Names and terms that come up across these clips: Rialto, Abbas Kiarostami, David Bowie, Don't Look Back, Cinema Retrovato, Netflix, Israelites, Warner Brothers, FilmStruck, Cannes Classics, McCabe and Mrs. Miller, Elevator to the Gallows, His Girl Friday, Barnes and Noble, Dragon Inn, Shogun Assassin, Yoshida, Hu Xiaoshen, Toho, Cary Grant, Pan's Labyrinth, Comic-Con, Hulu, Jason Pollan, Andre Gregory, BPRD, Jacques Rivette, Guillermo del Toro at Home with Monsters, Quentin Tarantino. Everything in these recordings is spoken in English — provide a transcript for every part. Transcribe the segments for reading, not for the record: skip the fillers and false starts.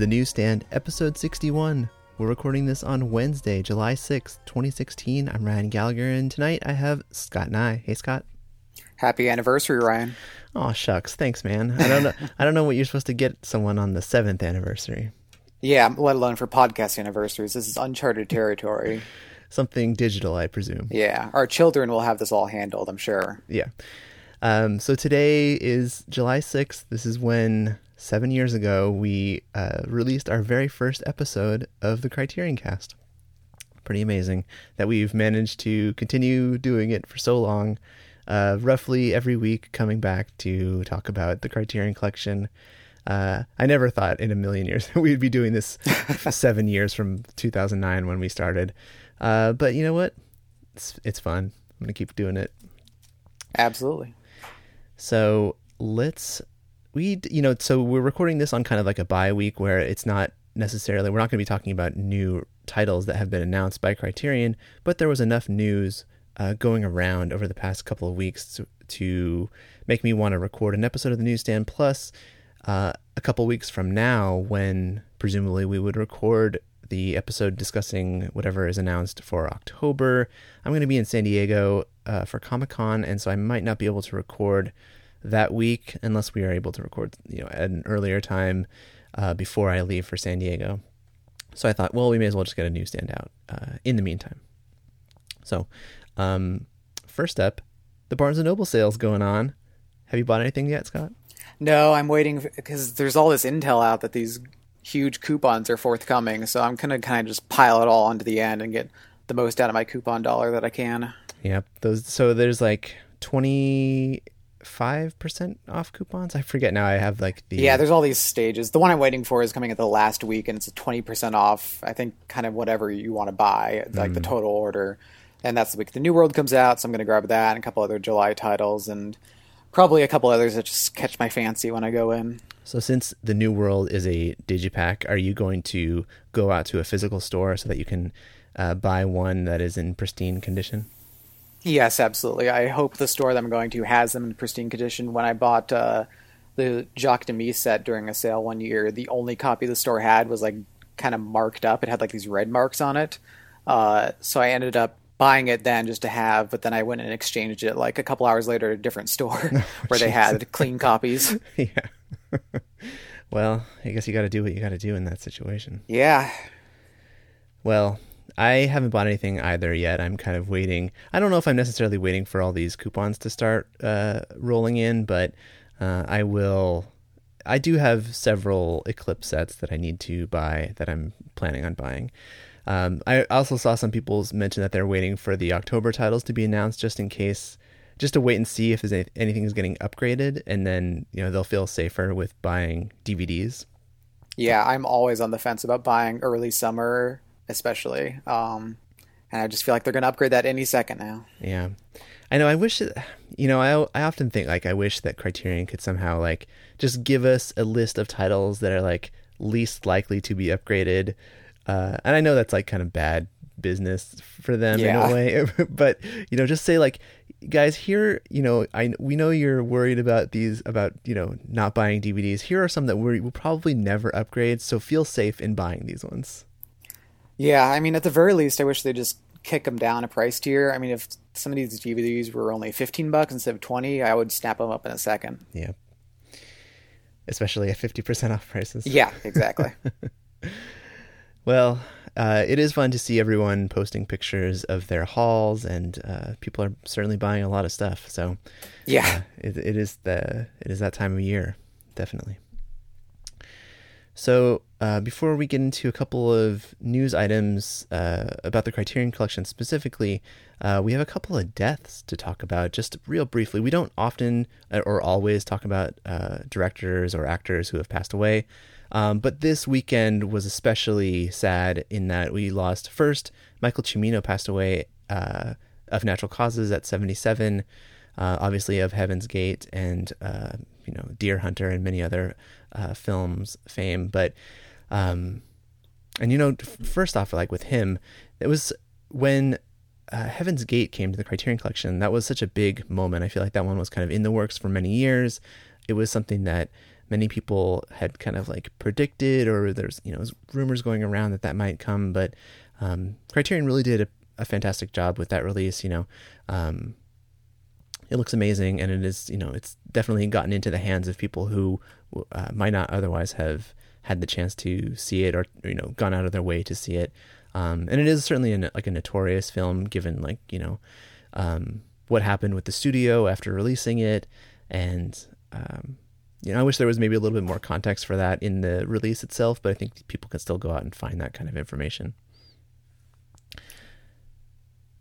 The Newsstand, episode 61. We're recording this on Wednesday, July 6th, 2016. I'm Ryan Gallagher, and tonight I have Scott Nye. Hey, Scott. Happy anniversary, Ryan. Oh, shucks. Thanks, man. I don't know what you're supposed to get someone on the 7th anniversary. Yeah, let alone for podcast anniversaries. This is uncharted territory. Something digital, I presume. Yeah, our children will have this all handled, I'm sure. Yeah. So today is July 6th. This is when 7 years ago we released our very first episode of the Criterion Cast. Pretty amazing that we've managed to continue doing it for so long, roughly every week coming back to talk about the Criterion Collection. I never thought in a million years that we'd be doing this 7 years from 2009 when we started. But you know what? It's fun. I'm going to keep doing it. Absolutely. So we're recording this on kind of like a bye week where it's not necessarily, we're not going to be talking about new titles that have been announced by Criterion, but there was enough news going around over the past couple of weeks to make me want to record an episode of The Newsstand. Plus, a couple weeks from now, when presumably we would record the episode discussing whatever is announced for October. I'm going to be in San Diego for Comic-Con, and so I might not be able to record that week unless we are able to record, at an earlier time before I leave for San Diego. So I thought, well, we may as well just get a newsstand out in the meantime. So first up, the Barnes and Noble sale's going on. Have you bought anything yet, Scott? No, I'm waiting because there's all this intel out that these huge coupons are forthcoming, so I'm going to kind of just pile it all onto the end and get the most out of my coupon dollar that I can. Yeah, so there's like 25% off coupons? I forget now. I have like the... Yeah, there's all these stages. The one I'm waiting for is coming at the last week, and it's a 20% off, I think, kind of whatever you want to buy, like the total order. And that's the week The New World comes out, so I'm going to grab that and a couple other July titles and... probably a couple others that just catch my fancy when I go in. So since The New World is a digipack, are you going to go out to a physical store so that you can buy one that is in pristine condition? Yes, absolutely. I hope the store that I'm going to has them in pristine condition. When I bought the Jacques Demi set during a sale one year, the only copy the store had was like kind of marked up. It had like these red marks on it. So I ended up buying it then just to have, but then I went and exchanged it like a couple hours later at a different store where they had clean copies. Yeah. Well, I guess you got to do what you got to do in that situation. Yeah. Well, I haven't bought anything either yet. I'm kind of waiting. I don't know if I'm necessarily waiting for all these coupons to start rolling in, but I will. I do have several Eclipse sets that I need to buy that I'm planning on buying. I also saw some people mention that they're waiting for the October titles to be announced just in case, just to wait and see if there's anything is getting upgraded, and then, they'll feel safer with buying DVDs. Yeah, I'm always on the fence about buying early summer, especially. And I just feel like they're going to upgrade that any second now. Yeah. I know. I wish, I often think like I wish that Criterion could somehow like just give us a list of titles that are like least likely to be upgraded. And I know that's like kind of bad business for them in a way, but, just say like, guys, here, we know you're worried about these, about, not buying DVDs. Here are some that we'll probably never upgrade. So feel safe in buying these ones. Yeah. I mean, at the very least, I wish they just kick them down a price tier. I mean, if some of these DVDs were only $15 instead of 20, I would snap them up in a second. Yeah. Especially at 50% off prices. Yeah, exactly. Well, it is fun to see everyone posting pictures of their hauls, and people are certainly buying a lot of stuff. So, yeah, it is that time of year, definitely. So, before we get into a couple of news items about the Criterion Collection specifically, we have a couple of deaths to talk about just real briefly. We don't often or always talk about directors or actors who have passed away. But this weekend was especially sad in that we lost first Michael Cimino passed away of natural causes at 77, obviously of Heaven's Gate and Deer Hunter and many other films fame. But first off, like with him, it was when Heaven's Gate came to the Criterion Collection. That was such a big moment. I feel like that one was kind of in the works for many years. It was something that many people had kind of like predicted, or there's, you know, rumors going around that that might come, but Criterion really did a fantastic job with that release. You know, it looks amazing, and it is, you know, it's definitely gotten into the hands of people who might not otherwise have had the chance to see it, or, you know, gone out of their way to see it. And it is certainly a notorious film, given, like, you know, what happened with the studio after releasing it. And, you know, I wish there was maybe a little bit more context for that in the release itself, but I think people can still go out and find that kind of information.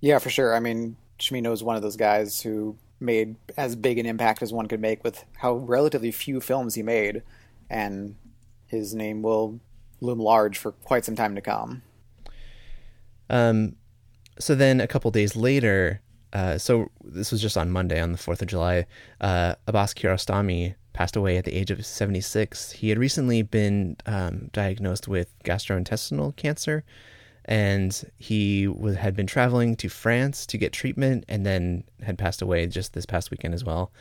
Yeah, for sure. I mean, Cimino is one of those guys who made as big an impact as one could make with how relatively few films he made, and his name will loom large for quite some time to come. So then a couple days later, so this was just on Monday, on the 4th of July, Abbas Kiarostami passed away at the age of 76. He had recently been diagnosed with gastrointestinal cancer, and he had been traveling to France to get treatment, and then had passed away just this past weekend as well.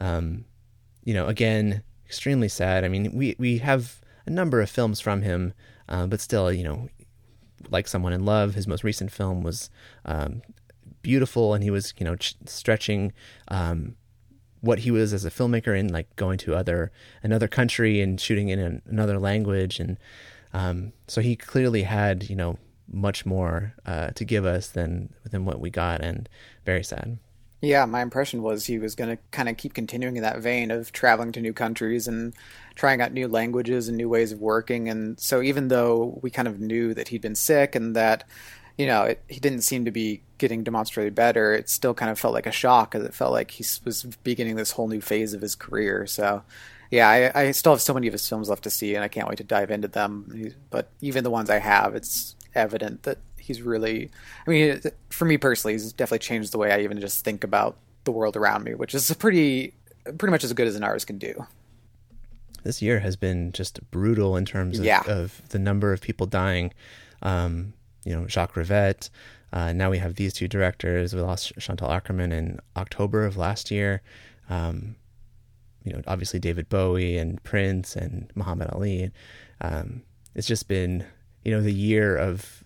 You know, again, extremely sad. I mean, we have a number of films from him, but still, you know, like Someone in Love, his most recent film was beautiful, and he was, you know, stretching what he was as a filmmaker, in like going to another country and shooting in another language. And so he clearly had, you know, much more to give us than what we got, and very sad. Yeah, my impression was he was going to kind of keep continuing in that vein of traveling to new countries and trying out new languages and new ways of working. And so even though we kind of knew that he'd been sick and that, you know, he didn't seem to be getting demonstrably better, it still kind of felt like a shock, because it felt like he was beginning this whole new phase of his career. So, yeah, I still have so many of his films left to see, and I can't wait to dive into them. But even the ones I have, it's evident that he's really, I mean, for me personally, he's definitely changed the way I even just think about the world around me, which is pretty much as good as an artist can do. This year has been just brutal in terms of, of the number of people dying. You know, Jacques Rivette. Now we have these two directors. We lost Chantal Ackerman in October of last year. You know, obviously David Bowie and Prince and Muhammad Ali. It's just been, you know, the year of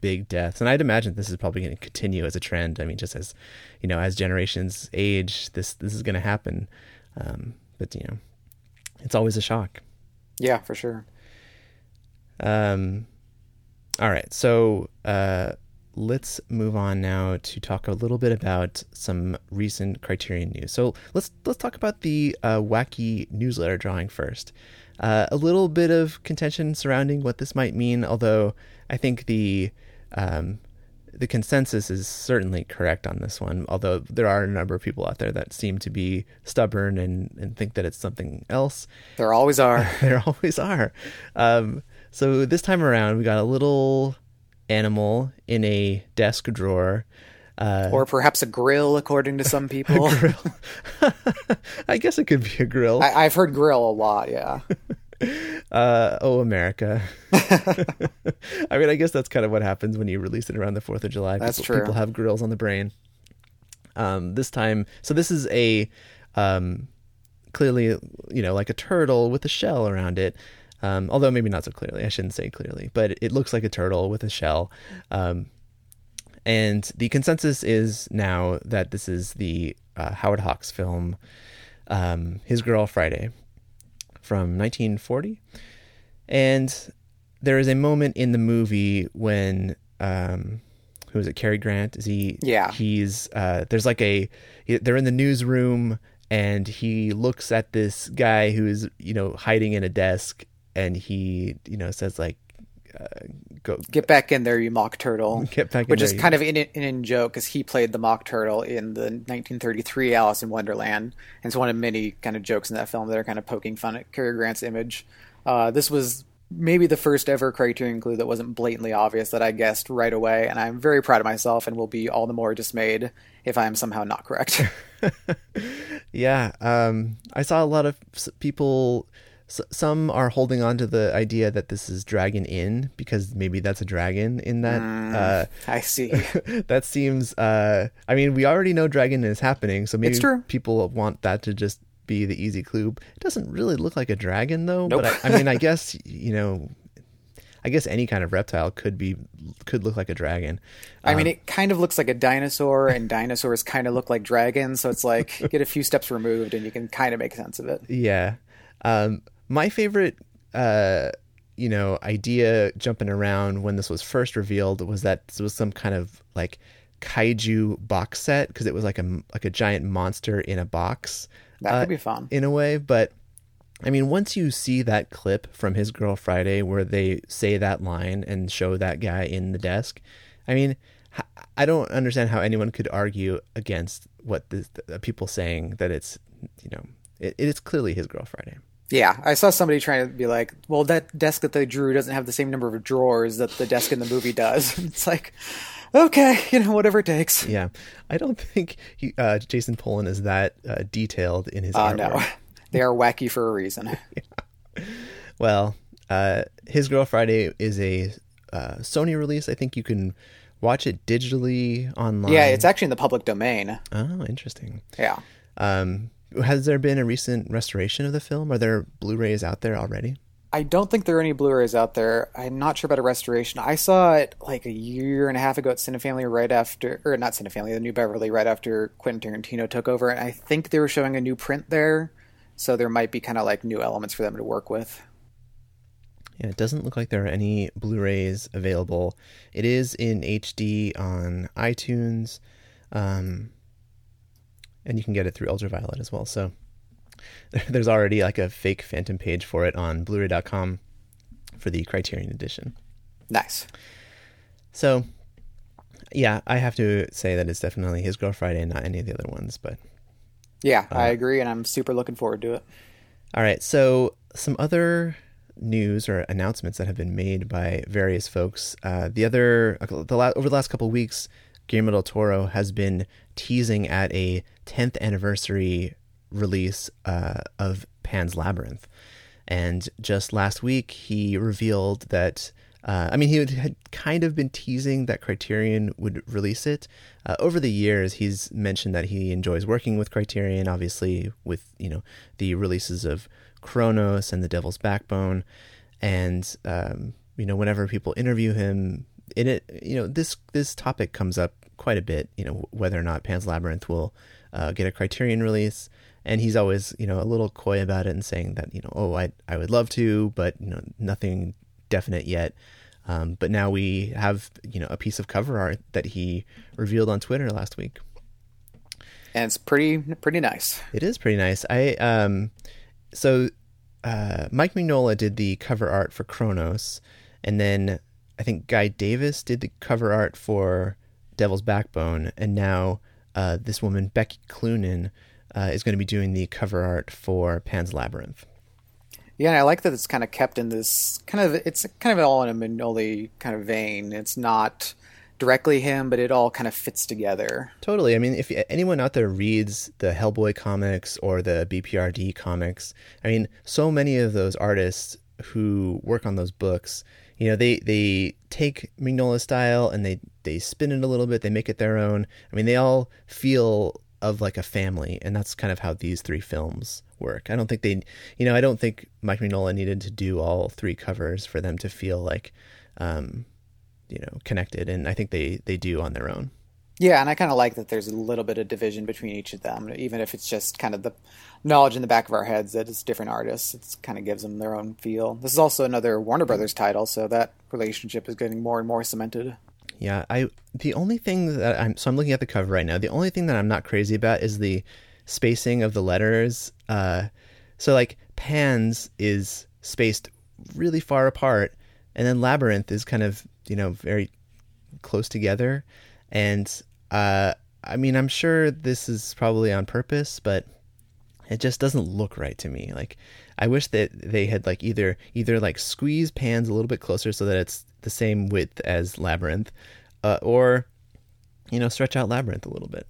big deaths. And I'd imagine this is probably going to continue as a trend. I mean, just as, you know, as generations age, this is going to happen. But, you know, it's always a shock. Yeah, for sure. All right. So let's move on now to talk a little bit about some recent Criterion news. So let's talk about the wacky newsletter drawing first. A little bit of contention surrounding what this might mean, although I think the consensus is certainly correct on this one, although there are a number of people out there that seem to be stubborn and think that it's something else. There always are. There always are. So this time around, we got a little animal in a desk drawer. Or perhaps a grill, according to some people. I guess it could be a grill. I've heard grill a lot, yeah. Oh, America. I mean, I guess that's kind of what happens when you release it around the 4th of July. That's true. People have grills on the brain. This time, so this is a clearly, you know, like a turtle with a shell around it. Although maybe not so clearly. I shouldn't say clearly, but it looks like a turtle with a shell. And the consensus is now that this is the Howard Hawks film, His Girl Friday, from 1940. And there is a moment in the movie when, who is it, Cary Grant? Is he? Yeah. He's, there's like they're in the newsroom, and he looks at this guy who is, you know, hiding in a desk, and he, you know, says like, go get back in there, you mock turtle. Get back in there, which is kind of in joke, because he played the mock turtle in the 1933 Alice in Wonderland, and it's one of many kind of jokes in that film that are kind of poking fun at Cary Grant's image. This was maybe the first ever Criterion clue that wasn't blatantly obvious that I guessed right away, and I'm very proud of myself, and will be all the more dismayed if I am somehow not correct. Yeah, I saw a lot of people. So some are holding on to the idea that this is Dragon Inn, because maybe that's a dragon in that. I see. That seems, I mean, we already know Dragon Inn is happening, so maybe people want that to just be the easy clue. It doesn't really look like a dragon, though. Nope. But I mean, I guess, you know, I guess any kind of reptile could look like a dragon. I mean, it kind of looks like a dinosaur, and dinosaurs kind of look like dragons. So it's like, get a few steps removed and you can kind of make sense of it. Yeah. My favorite, idea jumping around when this was first revealed was that this was some kind of like kaiju box set, because it was like a giant monster in a box. That could be fun in a way, but I mean, once you see that clip from His Girl Friday where they say that line and show that guy in the desk, I mean, I don't understand how anyone could argue against what the people saying that it's, you know, it is clearly His Girl Friday. Yeah, I saw somebody trying to be like, well, that desk that they drew doesn't have the same number of drawers that the desk in the movie does. It's like, okay, you know, whatever it takes. Yeah, I don't think Jason Pollan is that detailed in his artwork. No, they are wacky for a reason. Yeah. Well, His Girl Friday is a Sony release. I think you can watch it digitally online. Yeah, it's actually in the public domain. Oh, interesting. Yeah. Has there been a recent restoration of the film? Are there Blu-rays out there already? I don't think there are any Blu-rays out there. I'm not sure about a restoration. I saw it like a year and a half ago at CineFamily the New Beverly, right after Quentin Tarantino took over. And I think they were showing a new print there. So there might be kind of like new elements for them to work with. Yeah, it doesn't look like there are any Blu-rays available. It is in HD on iTunes. And you can get it through Ultraviolet as well. So there's already like a fake Phantom page for it on Blu-ray.com for the Criterion edition. Nice. So, yeah, I have to say that it's definitely His Girl Friday and not any of the other ones. But yeah, I agree, and I'm super looking forward to it. All right, so some other news or announcements that have been made by various folks. Over the last couple of weeks, Guillermo del Toro has been teasing at a 10th anniversary release of Pan's Labyrinth. And just last week, he revealed that, he had kind of been teasing that Criterion would release it. Over the years, he's mentioned that he enjoys working with Criterion, obviously with, you know, the releases of Kronos and The Devil's Backbone. And, whenever people interview him, in it, this topic comes up quite a bit, whether or not Pan's Labyrinth will get a Criterion release. And he's always, a little coy about it and saying that, I would love to, but, nothing definite yet. But now we have, a piece of cover art that he revealed on Twitter last week. And it's pretty nice. It is pretty nice. So Mike Mignola did the cover art for Kronos, and then I think Guy Davis did the cover art for Devil's Backbone, and now this woman, Becky Cloonan, is going to be doing the cover art for Pan's Labyrinth. Yeah, and I like that it's kind of kept in this it's all in a Mignoli kind of vein. It's not directly him, but it all kind of fits together. Totally. I mean, if anyone out there reads the Hellboy comics or the BPRD comics, I mean, so many of those artists who work on those books, they take Mignola's style and they spin it a little bit. They make it their own. I mean, they all feel of like a family, and that's kind of how these three films work. I don't think I don't think Mike Mignola needed to do all three covers for them to feel like, connected. And I think they do on their own. Yeah, and I kind of like that there's a little bit of division between each of them, even if it's just kind of the knowledge in the back of our heads that it's different artists. It kind of gives them their own feel. This is also another Warner Brothers title, so that relationship is getting more and more cemented. Yeah, I'm looking at the cover right now. The only thing that I'm not crazy about is the spacing of the letters. So like Pan's is spaced really far apart, and then Labyrinth is kind of, very close together. And, I'm sure this is probably on purpose, but it just doesn't look right to me. Like, I wish that they had like either like squeeze Pan's a little bit closer so that it's the same width as Labyrinth, or, stretch out Labyrinth a little bit.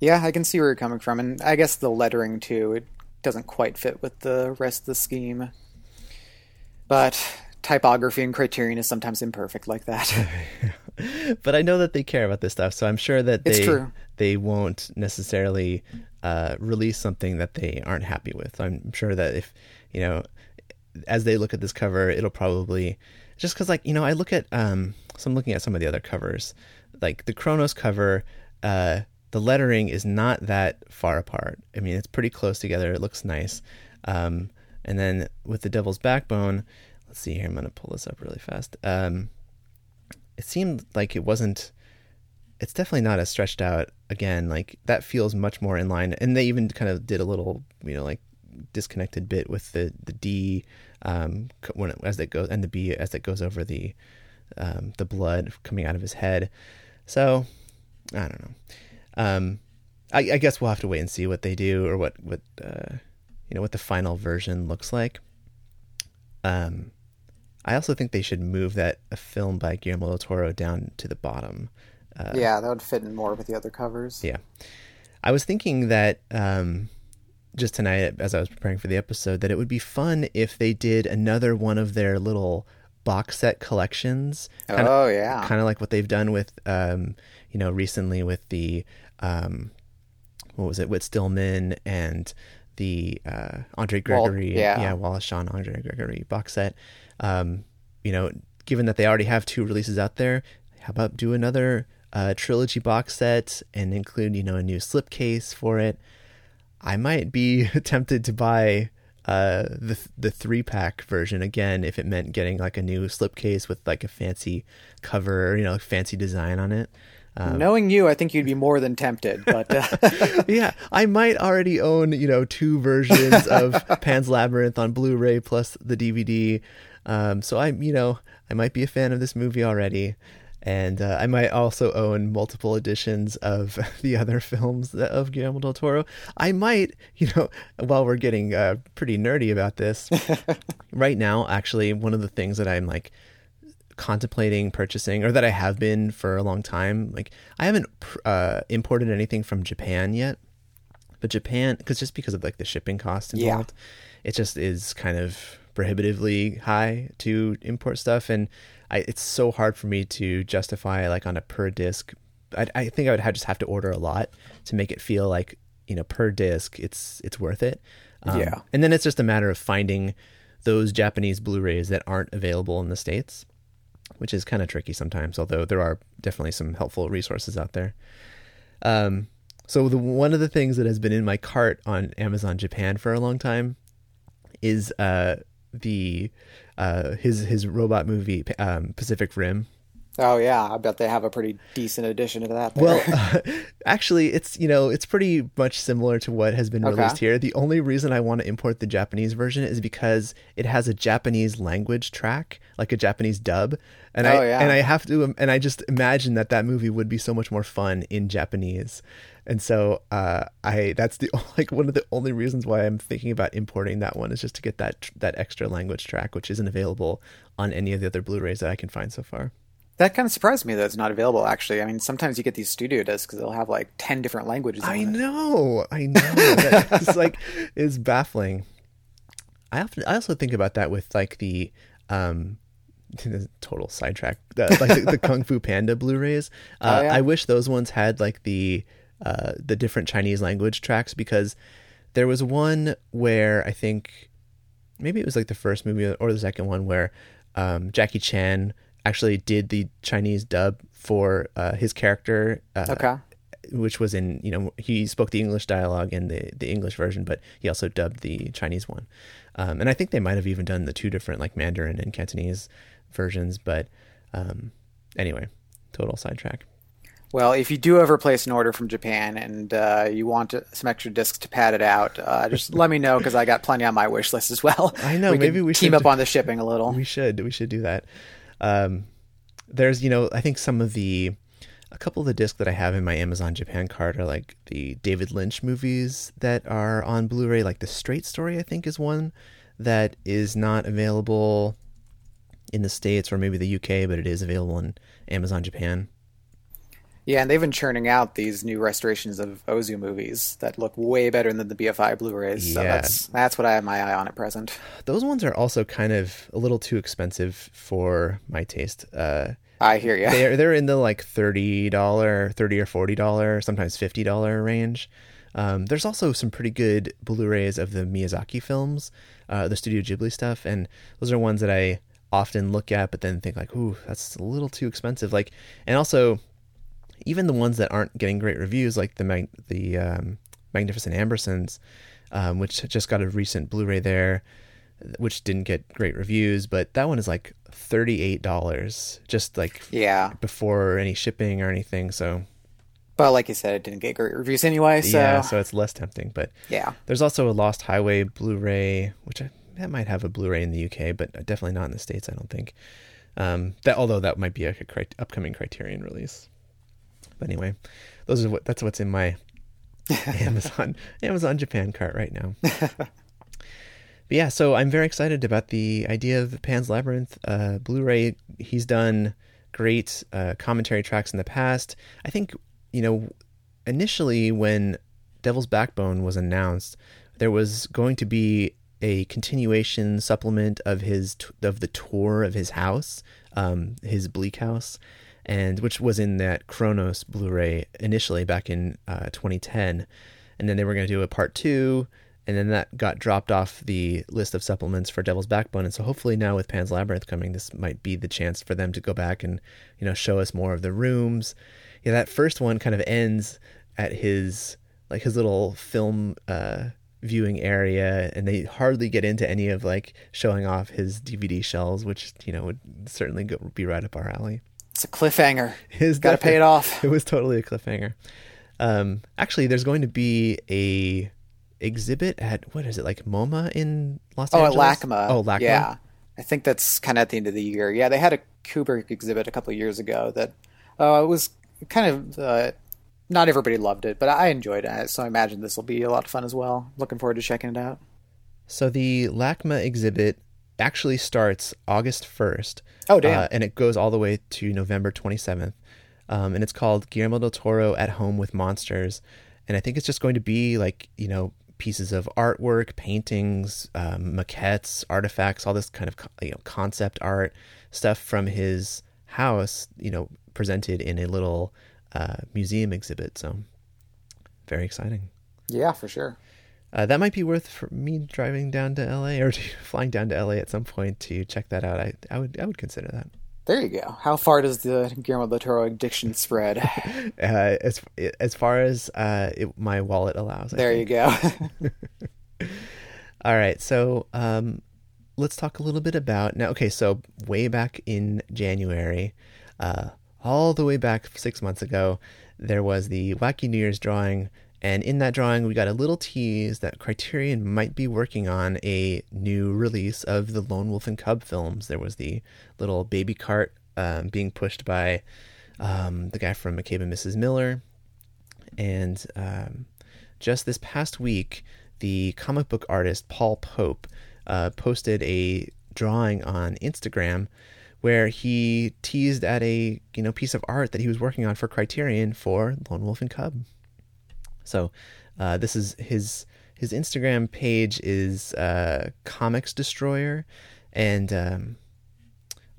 Yeah, I can see where you're coming from. And I guess the lettering too, it doesn't quite fit with the rest of the scheme, but typography and Criterion is sometimes imperfect like that. But I know that they care about this stuff, so I'm sure that they won't necessarily release something that they aren't happy with. I'm sure that if, you know, as they look at this cover, it'll probably just because, like, you know, I look at so I'm looking at some of the other covers, like the Kronos cover. The lettering is not that far apart. I mean, it's pretty close together. It looks nice. And then with The Devil's Backbone, let's see here. I'm going to pull this up really fast. It seemed like it wasn't, it's definitely not as stretched out. Again, like that feels much more in line. And they even kind of did a little, you know, like disconnected bit with the D as that goes, and the B as that goes over the blood coming out of his head. So I don't know. I guess we'll have to wait and see what they do or what the final version looks like. I also think they should move that a film by Guillermo del Toro down to the bottom. Yeah, that would fit in more with the other covers. Yeah. I was thinking that just tonight as I was preparing for the episode that it would be fun if they did another one of their little box set collections. Kind of like what they've done with you know, recently with the Whit Stillman and the Andre Gregory, Wallace Shawn Andre Gregory box set. You know, given that they already have two releases out there, how about do another trilogy box set and include, you know, a new slipcase for it? I might be tempted to buy the 3-pack version again if it meant getting like a new slipcase with like a fancy cover, you know, fancy design on it. Knowing you, I think you'd be more than tempted, but yeah, I might already own, you know, 2 versions of Pan's Labyrinth on Blu-ray plus the DVD. So I might be a fan of this movie already. And I might also own multiple editions of the other films of Guillermo del Toro. I might, you know, while we're getting pretty nerdy about this right now, actually, one of the things that I'm like contemplating purchasing, or that I have been for a long time, like I haven't imported anything from Japan yet, but Japan, because of like the shipping cost involved, it just is kind of prohibitively high to import stuff. And it's so hard for me to justify like on a per disc. I think I would have to order a lot to make it feel like, you know, per disc it's worth it. And then it's just a matter of finding those Japanese Blu-rays that aren't available in the States, which is kind of tricky sometimes, although there are definitely some helpful resources out there. So one of the things that has been in my cart on Amazon Japan for a long time is his robot movie Pacific Rim. Oh yeah, I bet they have a pretty decent edition of that there. Well, actually, it's, you know, it's pretty much similar to what has been released here. The only reason I want to import the Japanese version is because it has a Japanese language track, like a Japanese dub, and I just imagine that movie would be so much more fun in Japanese. And so that's the like one of the only reasons why I'm thinking about importing that one is just to get that extra language track, which isn't available on any of the other Blu-rays that I can find so far. That kind of surprised me that it's not available, actually. I mean, sometimes you get these studio discs because they'll have like 10 different languages. I know. That is baffling. I also think about that with like the total sidetrack, like the Kung Fu Panda Blu-rays. I wish those ones had like the different Chinese language tracks, because there was one where I think maybe it was like the first movie or the second one where Jackie Chan actually did the Chinese dub for his character, which was in, you know, he spoke the English dialogue in the English version, but he also dubbed the Chinese one. And I think they might have even done the two different like Mandarin and Cantonese versions. But anyway, total sidetrack. Well, if you do ever place an order from Japan and you want some extra discs to pad it out, just let me know, because I got plenty on my wish list as well. I know. Maybe we should team up on the shipping a little. We should do that. There's, you know, I think a couple of the discs that I have in my Amazon Japan card are like the David Lynch movies that are on Blu-ray, like The Straight Story, I think, is one that is not available in the States or maybe the UK, but it is available on Amazon Japan. Yeah, and they've been churning out these new restorations of Ozu movies that look way better than the BFI Blu-rays. So that's what I have my eye on at present. Those ones are also kind of a little too expensive for my taste. I hear you. They're in the like $30 or $40, sometimes $50 range. There's also some pretty good Blu-rays of the Miyazaki films, the Studio Ghibli stuff, and those are ones that I often look at, but then think like, ooh, that's a little too expensive. Like, and also even the ones that aren't getting great reviews, like the Magnificent Ambersons, which just got a recent Blu-ray there, which didn't get great reviews, but that one is like $38, just like before any shipping or anything. So, but like you said, it didn't get great reviews anyway. So yeah, so it's less tempting. But yeah, there's also a Lost Highway Blu-ray, which that might have a Blu-ray in the UK, but definitely not in the States, I don't think. Although that might be an upcoming Criterion release. But anyway, that's what's in my Amazon Japan cart right now. But yeah, so I'm very excited about the idea of Pan's Labyrinth Blu-ray. He's done great commentary tracks in the past. I think, initially when Devil's Backbone was announced, there was going to be a continuation supplement of the tour of his house, his bleak house, and which was in that Kronos Blu-ray initially back in 2010, and then they were going to do a part 2, and then that got dropped off the list of supplements for Devil's Backbone. And so hopefully now with Pan's Labyrinth coming, this might be the chance for them to go back and show us more of the rooms. Yeah, that first one kind of ends at his little film viewing area, and they hardly get into any of like showing off his DVD shelves, which would certainly be right up our alley. It's a cliffhanger. Gotta pay it off. It was totally a cliffhanger. Actually, there's going to be a exhibit at what is it, like MoMA in Los Angeles? At LACMA. LACMA. Yeah, I think that's kind of at the end of the year. Yeah, they had a Kubrick exhibit a couple of years ago that it was kind of. Not everybody loved it, but I enjoyed it, so I imagine this will be a lot of fun as well. Looking forward to checking it out. So the LACMA exhibit actually starts August 1st. Oh, damn. And it goes all the way to November 27th. And it's called Guillermo del Toro at Home with Monsters. And I think it's just going to be like, pieces of artwork, paintings, maquettes, artifacts, all this kind of concept art stuff from his house, presented in a little... museum exhibit. So very exciting. Yeah, for sure. That might be worth for me driving down to LA or flying down to LA at some point to check that out. I would consider that. There you go. How far does the Guillermo del Toro addiction spread? As far as my wallet allows. I think. You go. All right. So let's talk a little bit about now. Okay. So way back in January, all the way back 6 months ago, there was the Wacky New Year's drawing, and in that drawing, we got a little tease that Criterion might be working on a new release of the Lone Wolf and Cub films. There was the little baby cart being pushed by the guy from McCabe and Mrs. Miller, and just this past week, the comic book artist Paul Pope posted a drawing on Instagram where he teased at a piece of art that he was working on for Criterion for Lone Wolf and Cub. So this is his Instagram page is Comics Destroyer, and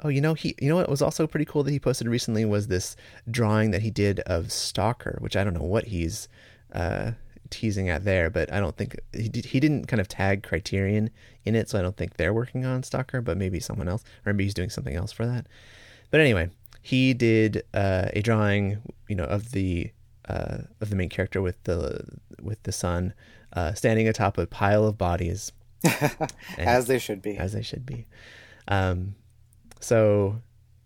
what was also pretty cool that he posted recently was this drawing that he did of Stalker, which I don't know what he's teasing at there, but I don't think he didn't kind of tag Criterion in it, so I don't think they're working on Stalker, but maybe someone else, or maybe he's doing something else for that. But anyway, he did a drawing, of the main character with the son standing atop a pile of bodies, as they should be. So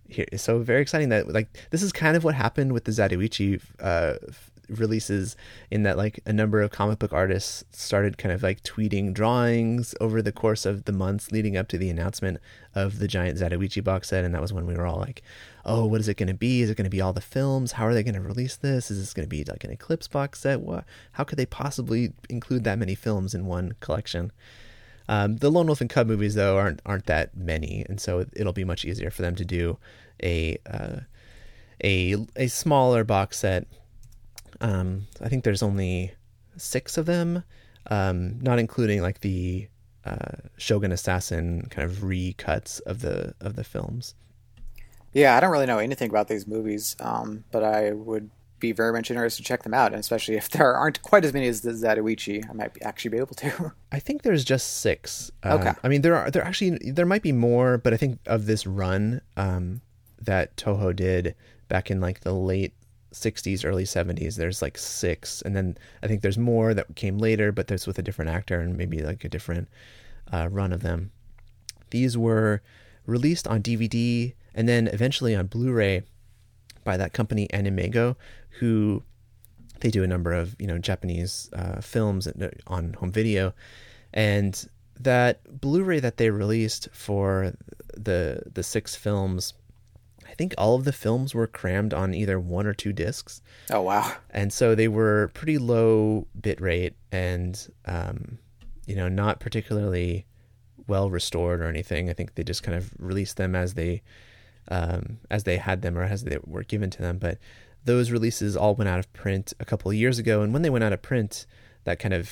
very exciting that like this is kind of what happened with the Zatoichi releases, in that like a number of comic book artists started kind of like tweeting drawings over the course of the months leading up to the announcement of the giant Zatoichi box set, and that was when we were all like, oh, what is it going to be? Is it going to be all the films? How are they going to release this? Is this going to be like an Eclipse box set? What? How could they possibly include that many films in one collection? The Lone Wolf and Cub movies though aren't that many, and so it'll be much easier for them to do a smaller box set. I think there's only 6 of them, not including like the Shogun Assassin kind of recuts of the films. Yeah, I don't really know anything about these movies, but I would be very much interested to check them out, and especially if there aren't quite as many as the Zatoichi, I might actually be able to. I think there's just 6. Okay. I mean, there might be more, but I think of this run that Toho did back in like the late 60s, early 70s, there's like 6, and then I think there's more that came later, but there's with a different actor and maybe like a different run of them. These were released on DVD and then eventually on Blu-ray by that company AnimEigo, who they do a number of, you know, Japanese films on home video, and that Blu-ray that they released for the 6 films, I think all of the films were crammed on either 1 or 2 discs. Oh, wow. And so they were pretty low bit rate and, you know, not particularly well restored or anything. I think they just kind of released them as they had them or as they were given to them. But those releases all went out of print a couple of years ago. And when they went out of print, that kind of,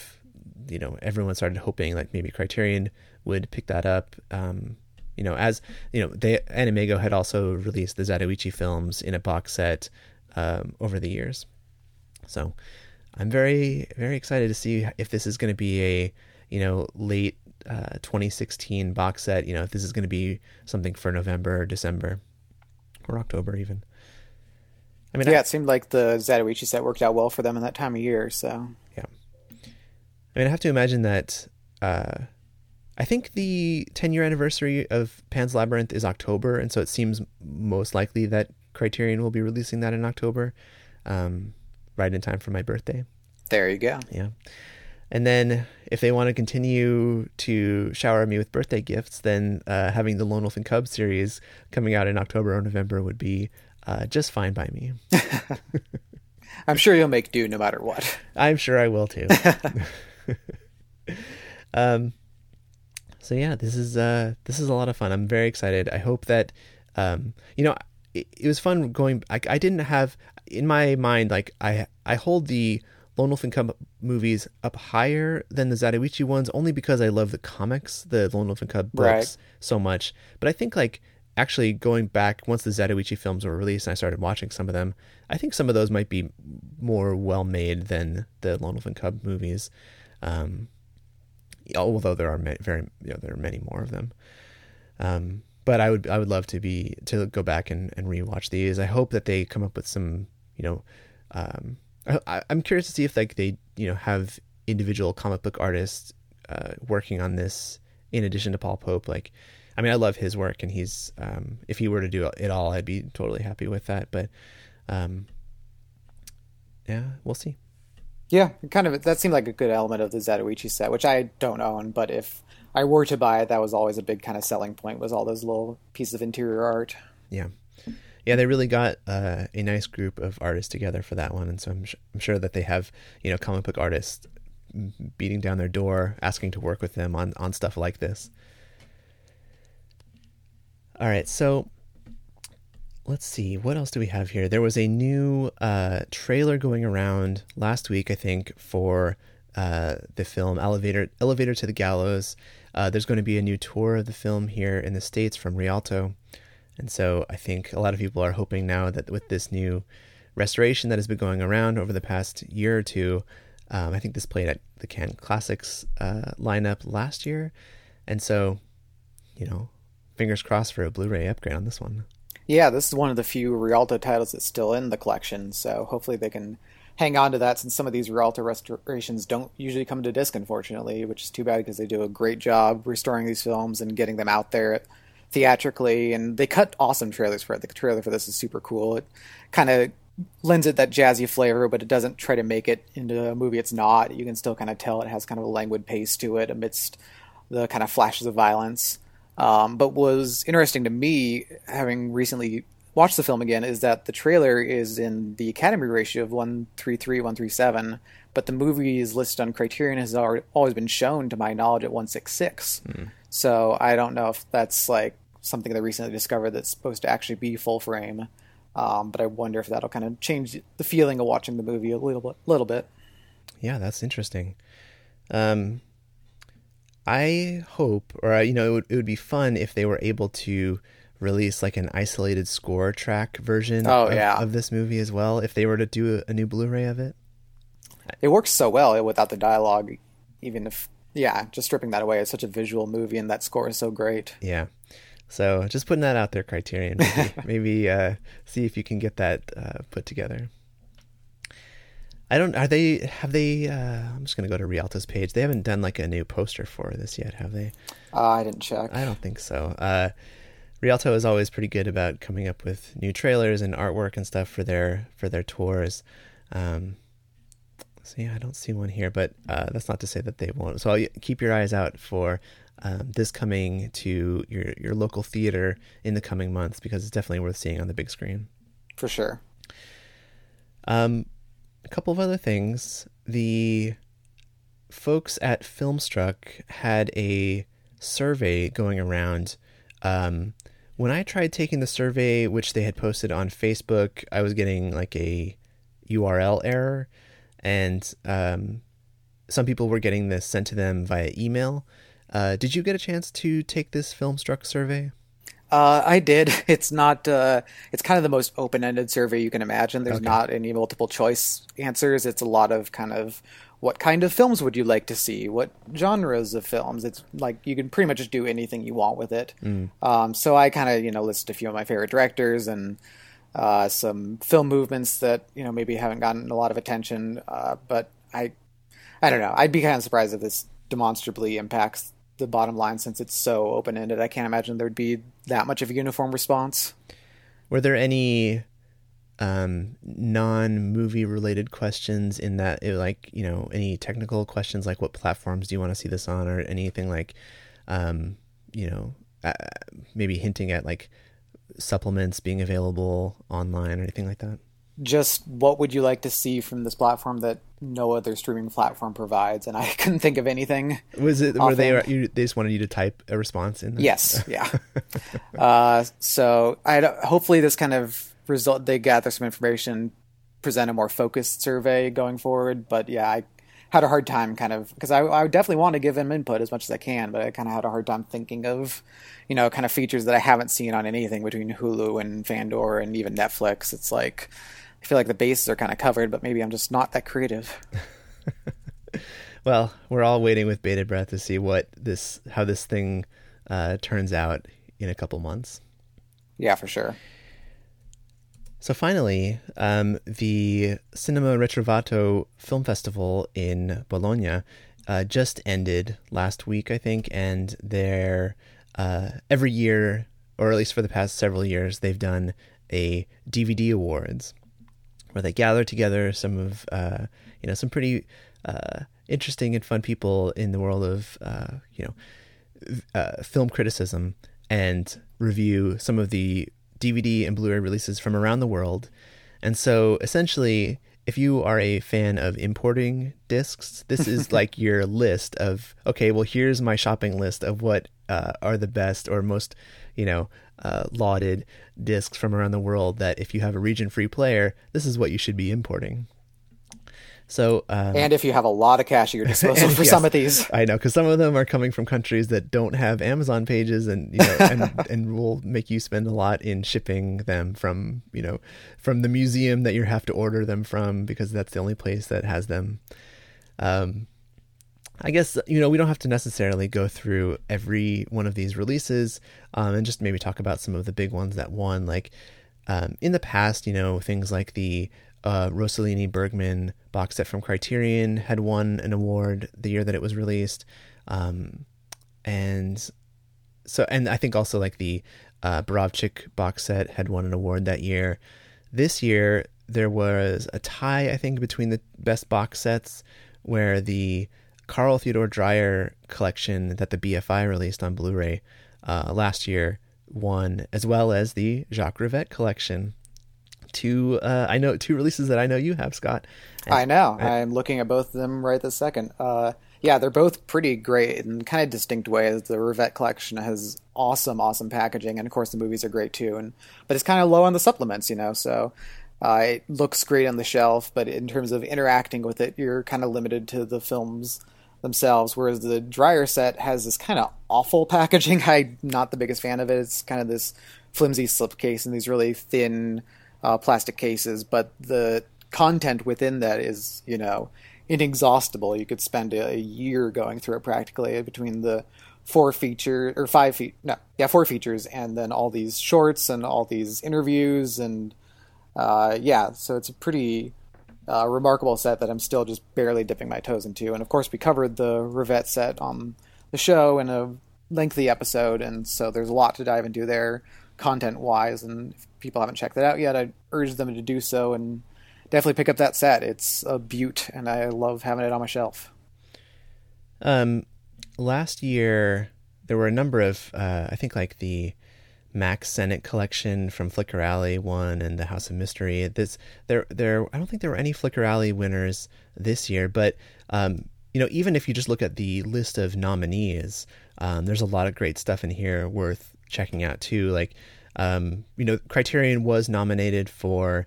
you know, everyone started hoping like maybe Criterion would pick that up. You know, as you know, AnimEigo had also released the Zatoichi films in a box set over the years. So I'm very, very excited to see if this is going to be a, you know, late 2016 box set, you know, if this is going to be something for November or December or October even. I mean, yeah, it seemed like the Zatoichi set worked out well for them in that time of year. So, yeah, I mean, I have to imagine that, I think the 10-year anniversary of Pan's Labyrinth is October, and so it seems most likely that Criterion will be releasing that in October, right in time for my birthday. There you go. Yeah. And then if they want to continue to shower me with birthday gifts, then having the Lone Wolf and Cub series coming out in October or November would be just fine by me. I'm sure you'll make do no matter what. I'm sure I will too. So yeah, this is a lot of fun. I'm very excited. I hope that, you know, it was fun going. I didn't have in my mind, like I hold the Lone Wolf and Cub movies up higher than the Zatoichi ones only because I love the comics, the Lone Wolf and Cub books, right, so much. But I think like actually going back once the Zatoichi films were released and I started watching some of them, I think some of those might be more well made than the Lone Wolf and Cub movies. Although there are many more of them, but I would love to go back and rewatch these. I hope that they come up with some, you know, I'm curious to see if like they, you know, have individual comic book artists working on this in addition to Paul Pope. Like, I mean, I love his work, and he's if he were to do it all, I'd be totally happy with that. But yeah, we'll see. Yeah, kind of. That seemed like a good element of the Zatoichi set, which I don't own, but if I were to buy it, that was always a big kind of selling point, was all those little pieces of interior art. Yeah. Yeah, they really got a nice group of artists together for that one, and so I'm sure that they have, you know, comic book artists beating down their door, asking to work with them on stuff like this. All right, so let's see, what else do we have here? There was a new trailer going around last week, I think, for the film Elevator to the Gallows. There's going to be a new tour of the film here in the States from Rialto. And so I think a lot of people are hoping now that with this new restoration that has been going around over the past year or two, I think this played at the Cannes Classics lineup last year. And so, you know, fingers crossed for a Blu-ray upgrade on this one. Yeah, this is one of the few Rialto titles that's still in the collection, so hopefully they can hang on to that, since some of these Rialto restorations don't usually come to disc, unfortunately, which is too bad because they do a great job restoring these films and getting them out there theatrically, and they cut awesome trailers for it. The trailer for this is super cool. It kind of lends it that jazzy flavor, but it doesn't try to make it into a movie it's not. You can still kind of tell it has kind of a languid pace to it amidst the kind of flashes of violence. But was interesting to me, having recently watched the film again, is that the trailer is in the Academy ratio of 1:137, but the movie is listed on Criterion has always been shown, to my knowledge, at 1:66. Mm. So I don't know if that's like something they recently discovered that's supposed to actually be full frame. But I wonder if that'll kind of change the feeling of watching the movie a little bit. Yeah, that's interesting. I hope, or, you know, it would be fun if they were able to release like an isolated score track version of this movie as well, if they were to do a new Blu-ray of it. It works so well without the dialogue, even if, just stripping that away. It's such a visual movie, and that score is so great. Yeah. So just putting that out there, Criterion. Maybe see if you can get that put together. I'm just going to go to Rialto's page. They haven't done like a new poster for this yet, have they? I didn't check. I don't think so. Rialto is always pretty good about coming up with new trailers and artwork and stuff for their tours. I don't see one here, but that's not to say that they won't. So I'll keep your eyes out for this coming to your local theater in the coming months, because it's definitely worth seeing on the big screen. For sure. A couple of other things. The folks at FilmStruck had a survey going around. When I tried taking the survey, which they had posted on Facebook, I was getting like a URL error. And some people were getting this sent to them via email. Did you get a chance to take this FilmStruck survey? I did. It's not. It's kind of the most open-ended survey you can imagine. There's not any multiple-choice answers. It's a lot of kind of, what kind of films would you like to see? What genres of films? It's like you can pretty much just do anything you want with it. Mm. So I kind of listed a few of my favorite directors and. Some film movements that maybe haven't gotten a lot of attention, but I don't know. I'd be kind of surprised if this demonstrably impacts the bottom line, since it's so open-ended. I can't imagine there'd be that much of a uniform response. Were there any non-movie related questions in that? Any technical questions like what platforms do you want to see this on, or anything like maybe hinting at like supplements being available online or anything like that? Just what would you like to see from this platform that no other streaming platform provides? And I couldn't think of anything. They just wanted you to type a response in? Yes. Yeah. So hopefully this kind of result, they gather some information, present a more focused survey going forward. But yeah, I had a hard time kind of, because I definitely want to give them input as much as I can, but I kind of had a hard time thinking of, kind of features that I haven't seen on anything between Hulu and Fandor and even Netflix. It's like, I feel like the bases are kind of covered, but maybe I'm just not that creative. Well, we're all waiting with bated breath to see how this thing turns out in a couple months. Yeah, for sure. So finally, the Cinema Retrovato Film Festival in Bologna just ended last week, I think, and they're every year, or at least for the past several years, they've done a DVD awards where they gather together some of some pretty interesting and fun people in the world of film criticism, and review some of the DVD and Blu-ray releases from around the world. And so essentially, if you are a fan of importing discs, this is like your list of, here's my shopping list of what are the best or most, lauded discs from around the world, that if you have a region-free player, this is what you should be importing. So, and if you have a lot of cash at your disposal for some of these, I know, because some of them are coming from countries that don't have Amazon pages, and and will make you spend a lot in shipping them from from the museum that you have to order them from, because that's the only place that has them. I guess we don't have to necessarily go through every one of these releases, and just maybe talk about some of the big ones that won. Like in the past, things like the Rossellini Bergman box set from Criterion had won an award the year that it was released. And I think also like the Borovchik box set had won an award that year. This year, there was a tie, I think, between the best box sets, where the Carl Theodor Dreyer collection that the BFI released on Blu-ray last year won, as well as the Jacques Rivette collection. Two releases that I know you have, Scott. I'm looking at both of them right this second. They're both pretty great in kind of distinct ways. The Rivette collection has awesome packaging, and of course the movies are great too, but it's kind of low on the supplements, so it looks great on the shelf, but in terms of interacting with it, you're kind of limited to the film's themselves, whereas the dryer set has this kind of awful packaging. I'm not the biggest fan of it. It's kind of this flimsy slipcase and these really thin plastic cases, but the content within that is, you know, inexhaustible. You could spend a year going through it practically, between the four features, and then all these shorts and all these interviews, and so it's a pretty remarkable set that I'm still just barely dipping my toes into. And of course we covered the Rivette set on the show in a lengthy episode, and so there's a lot to dive into there content wise, and if people haven't checked that out yet, I urge them to do so and definitely pick up that set. It's a beaut, and I love having it on my shelf. Last year, there were a number of, I think, like the Max Sennett collection from Flicker Alley won, and the House of Mystery. I don't think there were any Flicker Alley winners this year, but, you know, even if you just look at the list of nominees, there's a lot of great stuff in here worth checking out too. Like, you know, Criterion was nominated for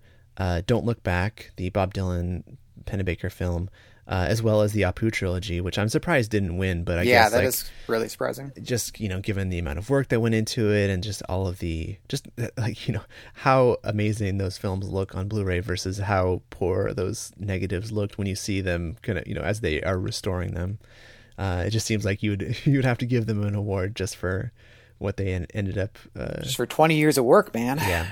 Don't Look Back, the Bob Dylan Pennebaker film, as well as the Apu trilogy, which I'm surprised didn't win, but I guess that is really surprising. Just, you know, given the amount of work that went into it, and just all of the, just like, you know, how amazing those films look on Blu-ray versus how poor those negatives looked when you see them kind of, you know, as they are restoring them. It just seems like you would have to give them an award just for what they ended up. Just for 20 years of work, man. Yeah.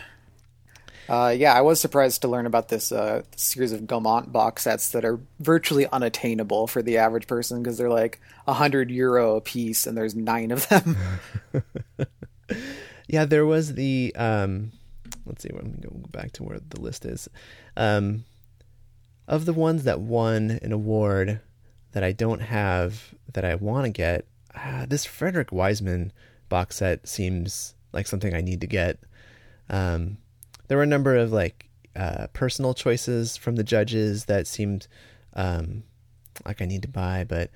I was surprised to learn about this series of Gaumont box sets that are virtually unattainable for the average person, because they're like €100 a piece, and there's 9 of them. Yeah, there was the let's see, I'm going back to where the list is. Of the ones that won an award that I don't have that I want to get, this Frederick Wiseman box set seems like something I need to get. There were a number of like personal choices from the judges that seemed like I need to buy, but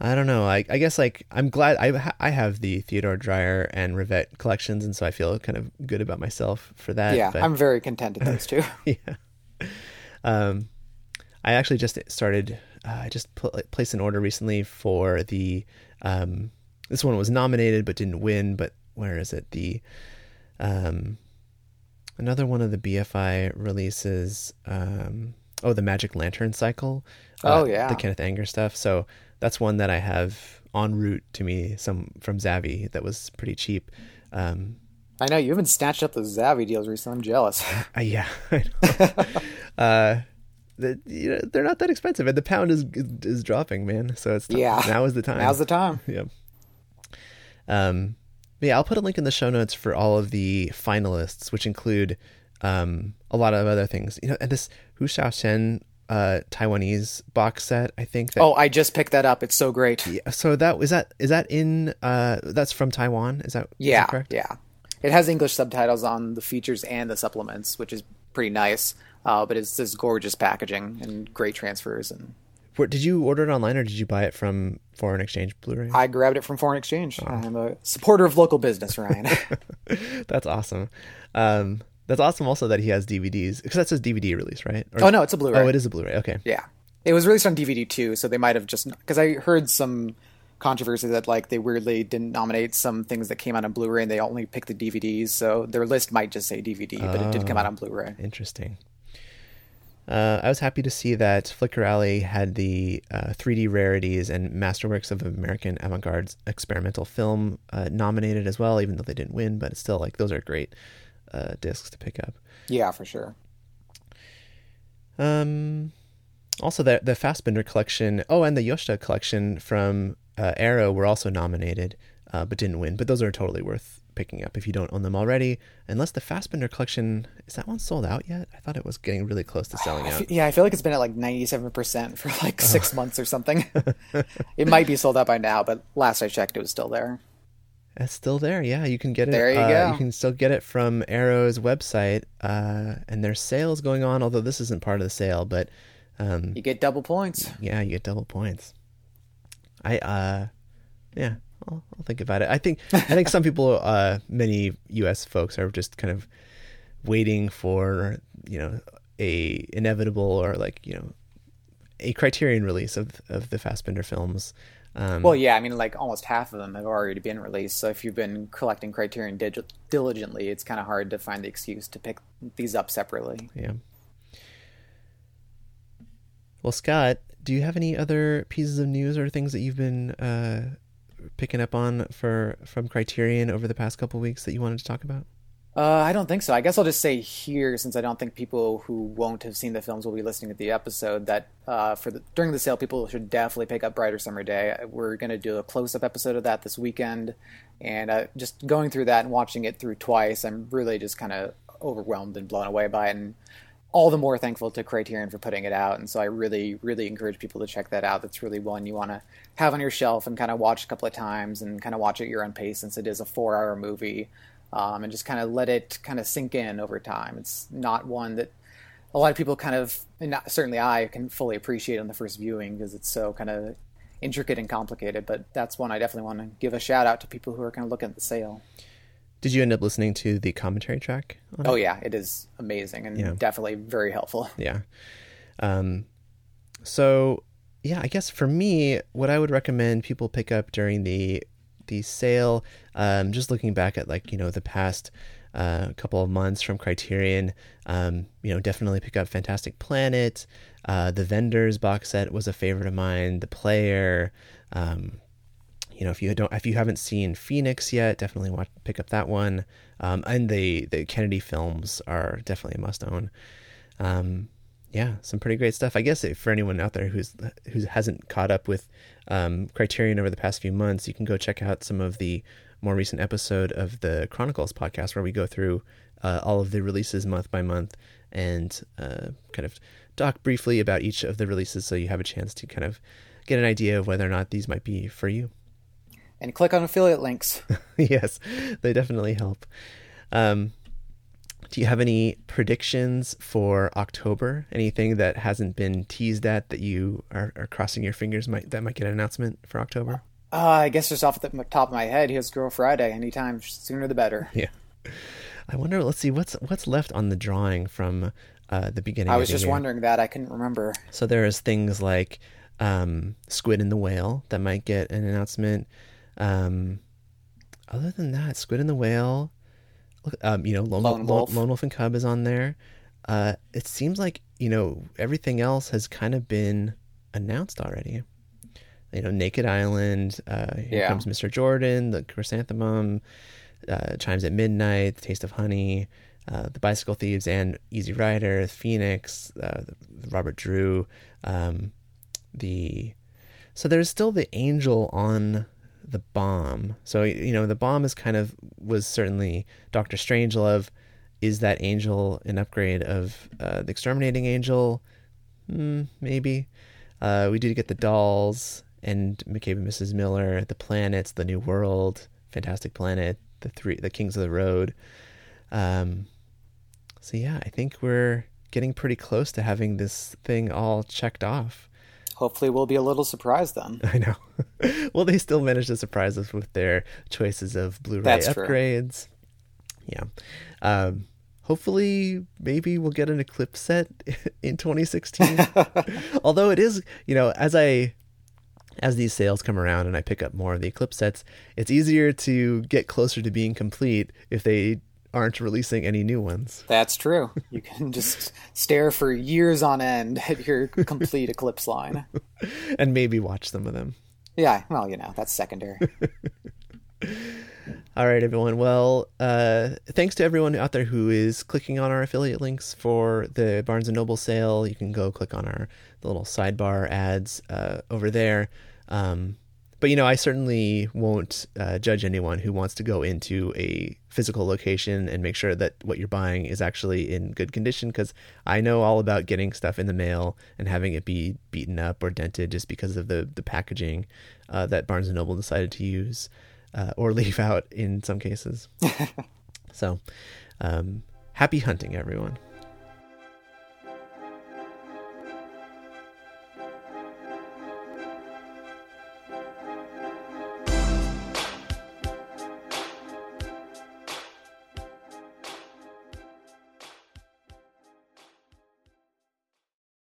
I don't know. I guess like I'm glad I have the Theodore Dreyer and Rivette collections, and so I feel kind of good about myself for that. Yeah, but I'm very content with those two. Yeah. I actually just started. I just placed an order recently for the. This one was nominated but didn't win. But where is it? The. Another one of the BFI releases, the Magic Lantern Cycle. The Kenneth Anger stuff. So that's one that I have en route to me, some from Zavi that was pretty cheap. I know you haven't snatched up those Zavi deals recently. I'm jealous. I know. They're not that expensive, and the pound is dropping, man. So it's now is the time. Now's the time. Yeah. But yeah, I'll put a link in the show notes for all of the finalists, which include a lot of other things. You know, and this Hu Xiaoshen Taiwanese box set, I think. I just picked that up. It's so great. Yeah, so that's from Taiwan? Is that correct? Yeah. It has English subtitles on the features and the supplements, which is pretty nice. But it's this gorgeous packaging and great transfers. And did you order it online, or did you buy it from Foreign Exchange Blu-ray? I grabbed it from Foreign Exchange. Oh. I'm a supporter of local business, Ryan. That's awesome. That's awesome also that he has DVDs, because that's his DVD release, right? No, it's a Blu-ray. Oh, it is a Blu-ray. Okay. Yeah. It was released on DVD too, so they might have just, because I heard some controversy that like they weirdly didn't nominate some things that came out on Blu-ray, and they only picked the DVDs, so their list might just say DVD, but it did come out on Blu-ray. Interesting. I was happy to see that Flicker Alley had the 3D Rarities and Masterworks of American Avant-Garde Experimental Film nominated as well, even though they didn't win, but it's still like those are great discs to pick up. Yeah, for sure. Also, the Fassbinder collection, and the Yoshida collection from Arrow were also nominated, but didn't win. But those are totally worth picking up if you don't own them already, unless the Fassbinder collection, is that one sold out yet? I thought it was getting really close to selling out. Yeah, I feel like it's been at like 97% for like 6 months or something. It might be sold out by now, but last I checked, it was still there. It's still there. Yeah, you can get it. There you go. You can still get it from Arrow's website, and there's sales going on. Although this isn't part of the sale, but you get double points. Yeah, you get double points. I'll think about it. I think some people, many U.S. folks are just kind of waiting for, you know, a inevitable or like, you know, a Criterion release of the Fassbinder films. Well, yeah, I mean, like almost half of them have already been released. So if you've been collecting Criterion diligently, it's kind of hard to find the excuse to pick these up separately. Yeah. Well, Scott, do you have any other pieces of news or things that you've been picking up on from Criterion over the past couple of weeks that you wanted to talk about? I don't think so. I guess I'll just say here, since I don't think people who won't have seen the films will be listening to the episode, that during the sale, people should definitely pick up Brighter Summer Day. We're going to do a close-up episode of that this weekend. And just going through that and watching it through twice, I'm really just kind of overwhelmed and blown away by it. And all the more thankful to Criterion for putting it out. And so I really, really encourage people to check that out. That's really one you want to have on your shelf and kind of watch a couple of times and kind of watch at your own pace, since it is a 4-hour movie. And just kind of let it kind of sink in over time. It's not one that a lot of people kind of, and not, certainly I can fully appreciate on the first viewing, because it's so kind of intricate and complicated, but that's one I definitely want to give a shout out to people who are kind of looking at the sale. Did you end up listening to the commentary track on it? Oh yeah, it is amazing and definitely very helpful. Yeah. So yeah, I guess for me, what I would recommend people pick up during the sale, just looking back at the past couple of months from Criterion, definitely pick up Fantastic Planet. The Vendors box set was a favorite of mine. The Player, if you haven't seen Phoenix yet, definitely pick up that one. And the Kennedy films are definitely a must own. Yeah, some pretty great stuff. I guess for anyone out there who hasn't caught up with Criterion over the past few months, you can go check out some of the more recent episode of the Chronicles podcast, where we go through all of the releases month by month and kind of talk briefly about each of the releases, so you have a chance to kind of get an idea of whether or not these might be for you. And click on affiliate links. Yes, they definitely help. Do you have any predictions for October? Anything that hasn't been teased at that you are crossing your fingers might get an announcement for October? I guess just off the top of my head, His Girl Friday. Anytime sooner the better. Yeah. I wonder, let's see, what's left on the drawing from the beginning of the year? I was just wondering that. I couldn't remember. So there is things like Squid and the Whale that might get an announcement. Other than that, Squid and the Whale... Lone Wolf and Cub is on there. It seems like everything else has kind of been announced already. Naked Island, Here Comes Mr. Jordan, The Chrysanthemum, Chimes at Midnight, The Taste of Honey, The Bicycle Thieves and Easy Rider, Phoenix, Robert Drew. So there's still the Angel on The Bomb. So, The Bomb is was certainly Dr. Strangelove. Is that Angel an upgrade of the Exterminating Angel? Maybe. We did get the Dolls and McCabe and Mrs. Miller, the Planets, the New World, Fantastic Planet, the Kings of the Road. So yeah, I think we're getting pretty close to having this thing all checked off. Hopefully we'll be a little surprised then. I know. Well, they still managed to surprise us with their choices of Blu-ray upgrades. True. Yeah. Hopefully, maybe we'll get an Eclipse set in 2016. Although it is, as these sales come around and I pick up more of the Eclipse sets, it's easier to get closer to being complete if they aren't releasing any new ones. That's true. You can just stare for years on end at your complete Eclipse line. And maybe watch some of them. Yeah, well, that's secondary. All right, everyone. Well, thanks to everyone out there who is clicking on our affiliate links for the Barnes and Noble sale. You can go click on the little sidebar ads over there. But, I certainly won't judge anyone who wants to go into a physical location and make sure that what you're buying is actually in good condition, because I know all about getting stuff in the mail and having it be beaten up or dented just because of the packaging that Barnes & Noble decided to use or leave out in some cases. So, happy hunting, everyone.